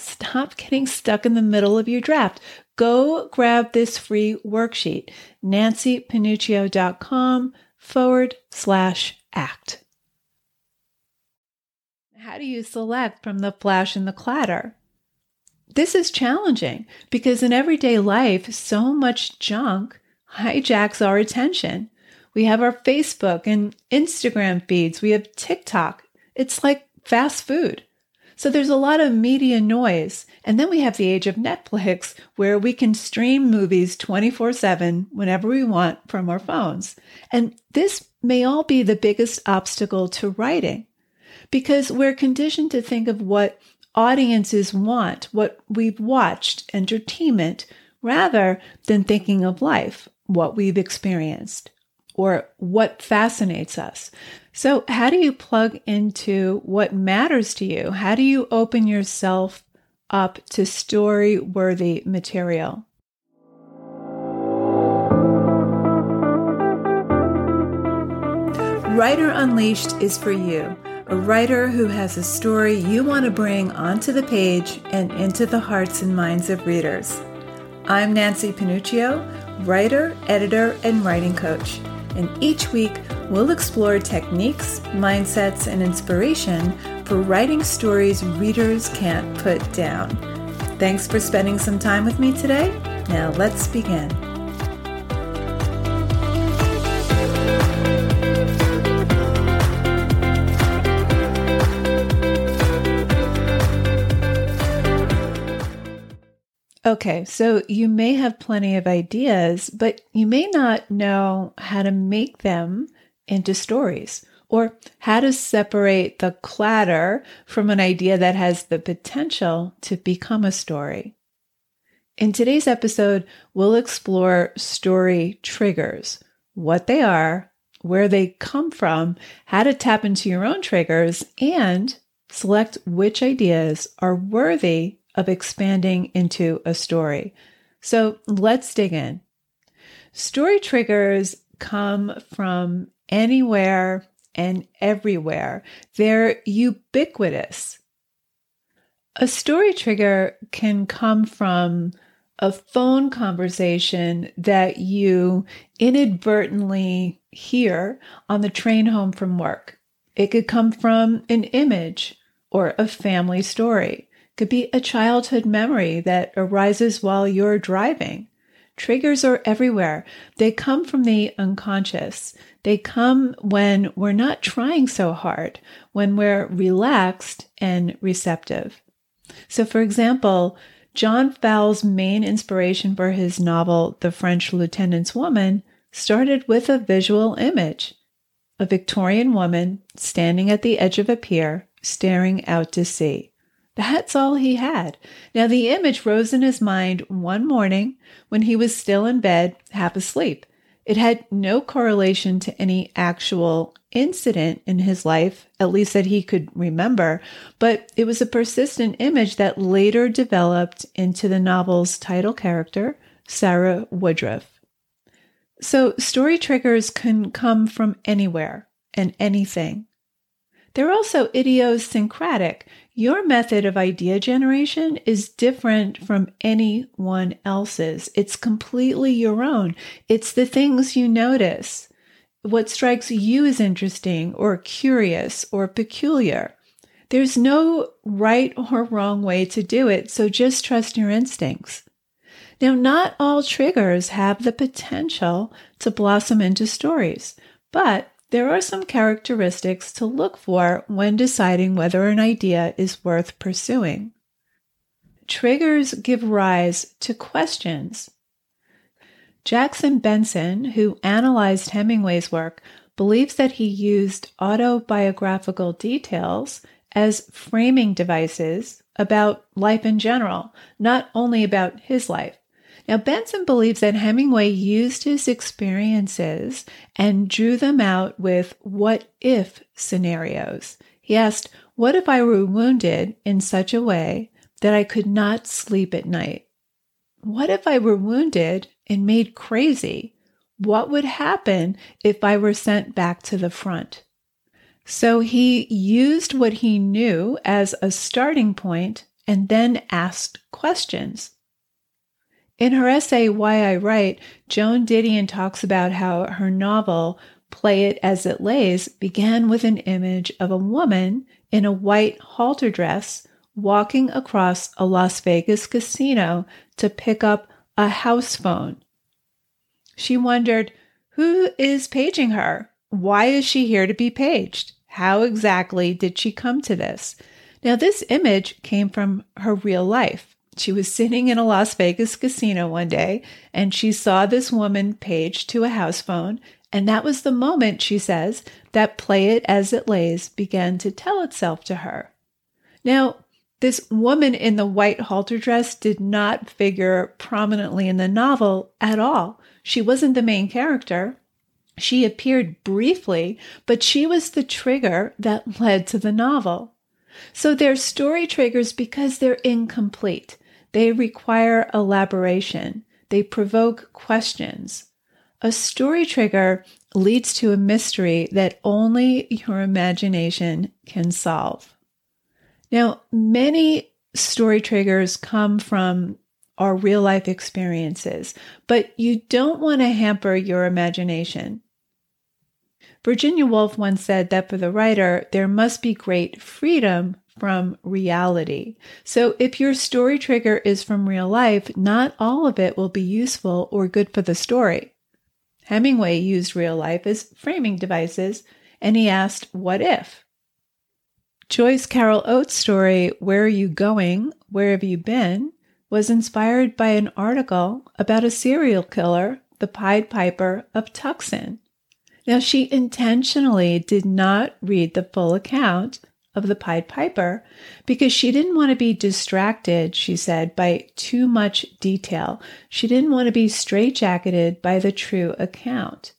Stop getting stuck in the middle of your draft. Go grab this free worksheet, nancypenoccio.com/act. How do you select from the flash and the clatter? This is challenging because in everyday life, so much junk hijacks our attention. We have our Facebook and Instagram feeds. We have TikTok. It's like fast food. So there's a lot of media noise. And then we have the age of Netflix, where we can stream movies 24/7 whenever we want from our phones. And this may all be the biggest obstacle to writing, because we're conditioned to think of what audiences want, what we've watched, entertainment, rather than thinking of life, what we've experienced, or what fascinates us. So how do you plug into what matters to you? How do you open yourself up to story-worthy material? Writer Unleashed is for you, a writer who has a story you want to bring onto the page and into the hearts and minds of readers. I'm Nancy Panuccio, writer, editor, and writing coach. And each week, we'll explore techniques, mindsets, and inspiration for writing stories readers can't put down. Thanks for spending some time with me today. Now let's begin. Okay, so you may have plenty of ideas, but you may not know how to make them into stories or how to separate the clatter from an idea that has the potential to become a story. In today's episode, we'll explore story triggers, what they are, where they come from, how to tap into your own triggers, and select which ideas are worthy of expanding into a story. So let's dig in. Story triggers come from anywhere and everywhere. They're ubiquitous. A story trigger can come from a phone conversation that you inadvertently hear on the train home from work. It could come from an image or a family story. Could be a childhood memory that arises while you're driving. Triggers are everywhere. They come from the unconscious. They come when we're not trying so hard, when we're relaxed and receptive. So for example, John Fowles' main inspiration for his novel, The French Lieutenant's Woman, started with a visual image, a Victorian woman standing at the edge of a pier, staring out to sea. That's all he had. Now, the image rose in his mind one morning when he was still in bed, half asleep. It had no correlation to any actual incident in his life, at least that he could remember, but it was a persistent image that later developed into the novel's title character, Sarah Woodruff. So, story triggers can come from anywhere and anything. They're also idiosyncratic. Your method of idea generation is different from anyone else's. It's completely your own. It's the things you notice, what strikes you as interesting or curious or peculiar. There's no right or wrong way to do it, so just trust your instincts. Now, not all triggers have the potential to blossom into stories, but there are some characteristics to look for when deciding whether an idea is worth pursuing. Triggers give rise to questions. Jackson Benson, who analyzed Hemingway's work, believes that he used autobiographical details as framing devices about life in general, not only about his life. Now, Benson believes that Hemingway used his experiences and drew them out with what-if scenarios. He asked, what if I were wounded in such a way that I could not sleep at night? What if I were wounded and made crazy? What would happen if I were sent back to the front? So he used what he knew as a starting point and then asked questions. In her essay, Why I Write, Joan Didion talks about how her novel, Play It As It Lays, began with an image of a woman in a white halter dress walking across a Las Vegas casino to pick up a house phone. She wondered, who is paging her? Why is she here to be paged? How exactly did she come to this? Now, this image came from her real life. She was sitting in a Las Vegas casino one day, and she saw this woman paged to a house phone, and that was the moment, she says, that Play It As It Lays began to tell itself to her. Now, this woman in the white halter dress did not figure prominently in the novel at all. She wasn't the main character. She appeared briefly, but she was the trigger that led to the novel. So they're story triggers because they're incomplete. They require elaboration. They provoke questions. A story trigger leads to a mystery that only your imagination can solve. Now, many story triggers come from our real life experiences, but you don't want to hamper your imagination. Virginia Woolf once said that for the writer, there must be great freedom from reality. So if your story trigger is from real life, not all of it will be useful or good for the story. Hemingway used real life as framing devices, and he asked, what if? Joyce Carol Oates' story, Where Are You Going? Where Have You Been? was inspired by an article about a serial killer, the Pied Piper of Tucson. Now, she intentionally did not read the full account of the Pied Piper because she didn't want to be distracted, she said, by too much detail. She didn't want to be straitjacketed by the true account.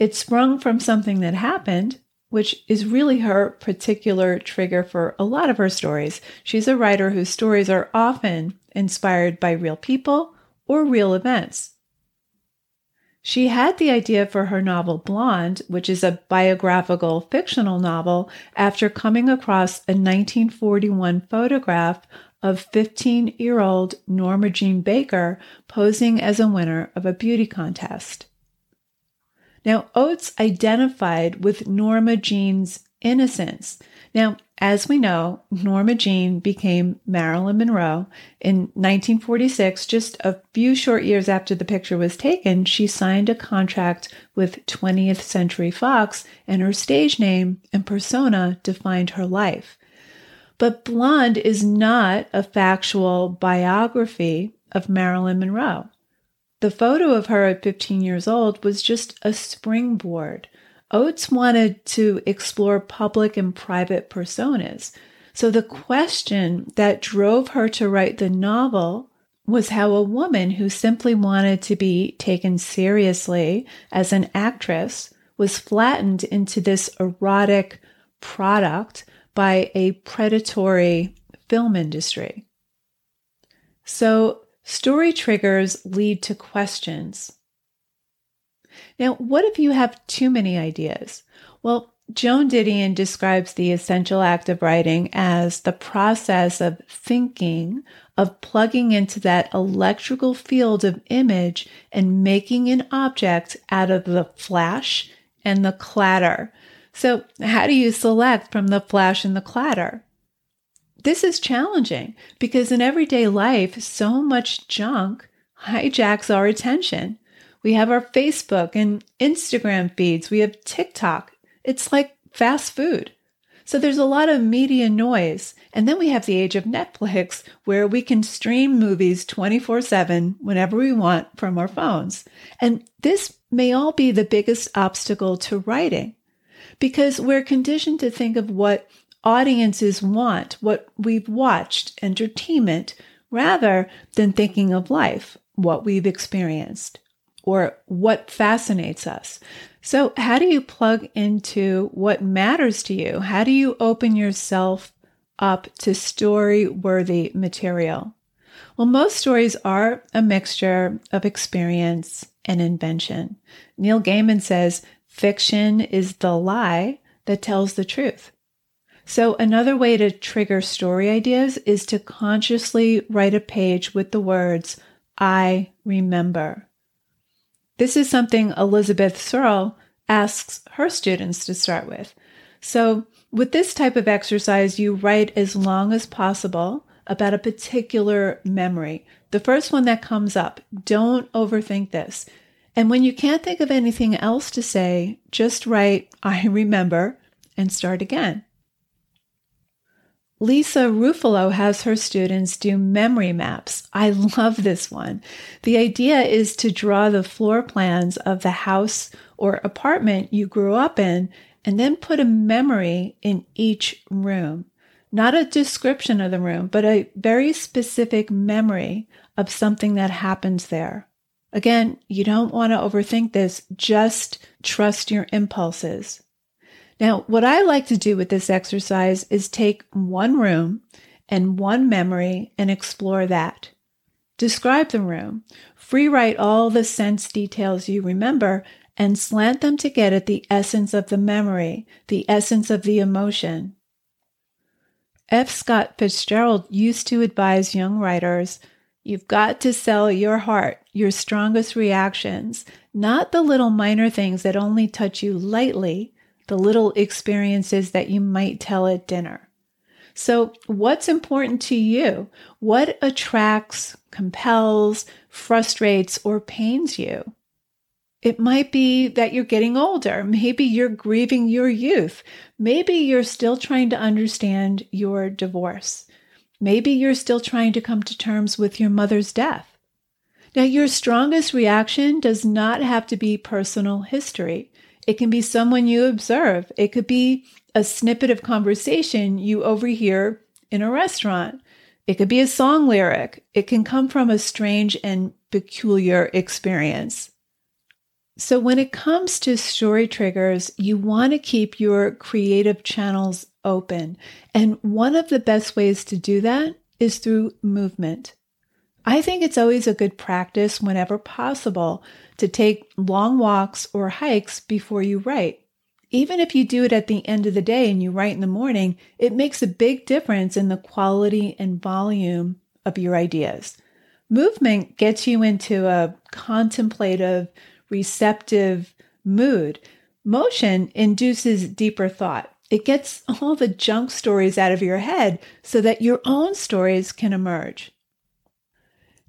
It sprung from something that happened, which is really her particular trigger for a lot of her stories. She's a writer whose stories are often inspired by real people or real events. She had the idea for her novel Blonde, which is a biographical fictional novel, after coming across a 1941 photograph of 15-year-old Norma Jean Baker posing as a winner of a beauty contest. Now, Oates identified with Norma Jean's innocence. Now, as we know, Norma Jean became Marilyn Monroe in 1946. Just a few short years after the picture was taken, she signed a contract with 20th Century Fox, and her stage name and persona defined her life. But Blonde is not a factual biography of Marilyn Monroe. The photo of her at 15 years old was just a springboard. Oates wanted to explore public and private personas. So the question that drove her to write the novel was how a woman who simply wanted to be taken seriously as an actress was flattened into this erotic product by a predatory film industry. So story triggers lead to questions. Now, what if you have too many ideas? Well, Joan Didion describes the essential act of writing as the process of thinking, of plugging into that electrical field of image and making an object out of the flash and the clatter. So how do you select from the flash and the clatter? This is challenging because in everyday life, so much junk hijacks our attention. We have our Facebook and Instagram feeds. We have TikTok. It's like fast food. So there's a lot of media noise. And then we have the age of Netflix, where we can stream movies 24/7 whenever we want from our phones. And this may all be the biggest obstacle to writing because we're conditioned to think of what audiences want what we've watched, entertainment, rather than thinking of life, what we've experienced, or what fascinates us. So how do you plug into what matters to you? How do you open yourself up to story-worthy material? Well, most stories are a mixture of experience and invention. Neil Gaiman says, fiction is the lie that tells the truth. So another way to trigger story ideas is to consciously write a page with the words, I remember. This is something Elizabeth Searle asks her students to start with. So with this type of exercise, you write as long as possible about a particular memory. The first one that comes up, don't overthink this. And when you can't think of anything else to say, just write, I remember, and start again. Lisa Ruffalo has her students do memory maps. I love this one. The idea is to draw the floor plans of the house or apartment you grew up in, and then put a memory in each room. Not a description of the room, but a very specific memory of something that happens there. Again, you don't want to overthink this. Just trust your impulses. Now, what I like to do with this exercise is take one room and one memory and explore that. Describe the room. Free write all the sense details you remember and slant them to get at the essence of the memory, the essence of the emotion. F. Scott Fitzgerald used to advise young writers, you've got to sell your heart, your strongest reactions, not the little minor things that only touch you lightly, the little experiences that you might tell at dinner. So what's important to you? What attracts, compels, frustrates, or pains you? It might be that you're getting older. Maybe you're grieving your youth. Maybe you're still trying to understand your divorce. Maybe you're still trying to come to terms with your mother's death. Now, your strongest reaction does not have to be personal history. It can be someone you observe. It could be a snippet of conversation you overhear in a restaurant. It could be a song lyric. It can come from a strange and peculiar experience. So when it comes to story triggers, you want to keep your creative channels open. And one of the best ways to do that is through movement. I think it's always a good practice whenever possible to take long walks or hikes before you write. Even if you do it at the end of the day and you write in the morning, it makes a big difference in the quality and volume of your ideas. Movement gets you into a contemplative, receptive mood. Motion induces deeper thought. It gets all the junk stories out of your head so that your own stories can emerge.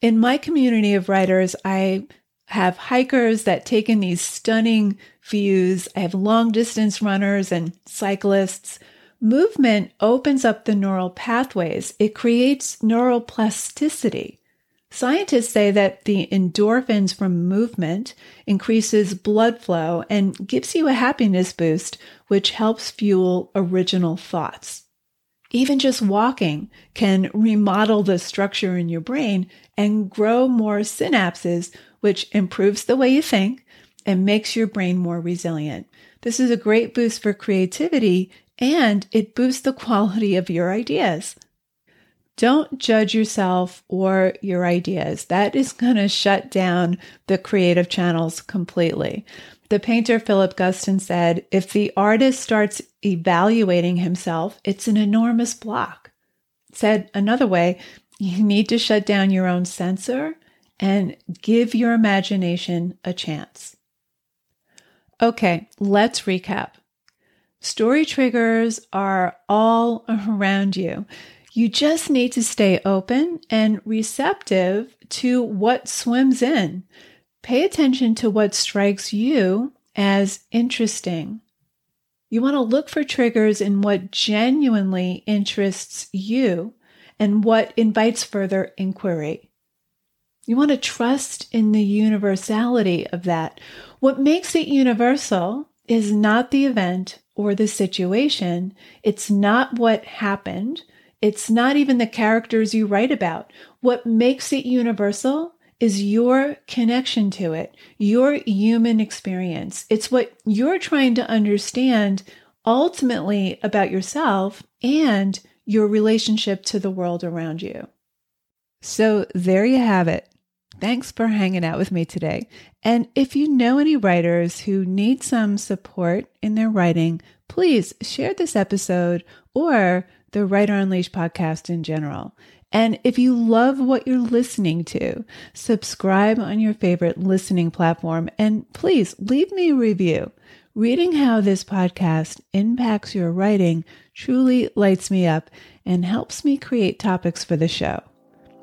In my community of writers, I have hikers that take in these stunning views. I have long distance runners and cyclists. Movement opens up the neural pathways. It creates neuroplasticity. Scientists say that the endorphins from movement increases blood flow and gives you a happiness boost, which helps fuel original thoughts. Even just walking can remodel the structure in your brain and grow more synapses, which improves the way you think and makes your brain more resilient. This is a great boost for creativity, and it boosts the quality of your ideas. Don't judge yourself or your ideas. That is going to shut down the creative channels completely. The painter Philip Guston said, if the artist starts evaluating himself, it's an enormous block. Said another way, you need to shut down your own censor and give your imagination a chance. Okay, let's recap. Story triggers are all around you. You just need to stay open and receptive to what swims in. Pay attention to what strikes you as interesting. You want to look for triggers in what genuinely interests you and what invites further inquiry. You want to trust in the universality of that. What makes it universal is not the event or the situation. It's not what happened. It's not even the characters you write about. What makes it universal is your connection to it, your human experience. It's what you're trying to understand ultimately about yourself and your relationship to the world around you. So there you have it. Thanks for hanging out with me today. And if you know any writers who need some support in their writing, please share this episode or the Writer Unleashed podcast in general. And if you love what you're listening to, subscribe on your favorite listening platform and please leave me a review. Reading how this podcast impacts your writing truly lights me up and helps me create topics for the show.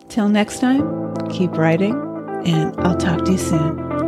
Till next time, keep writing, and I'll talk to you soon.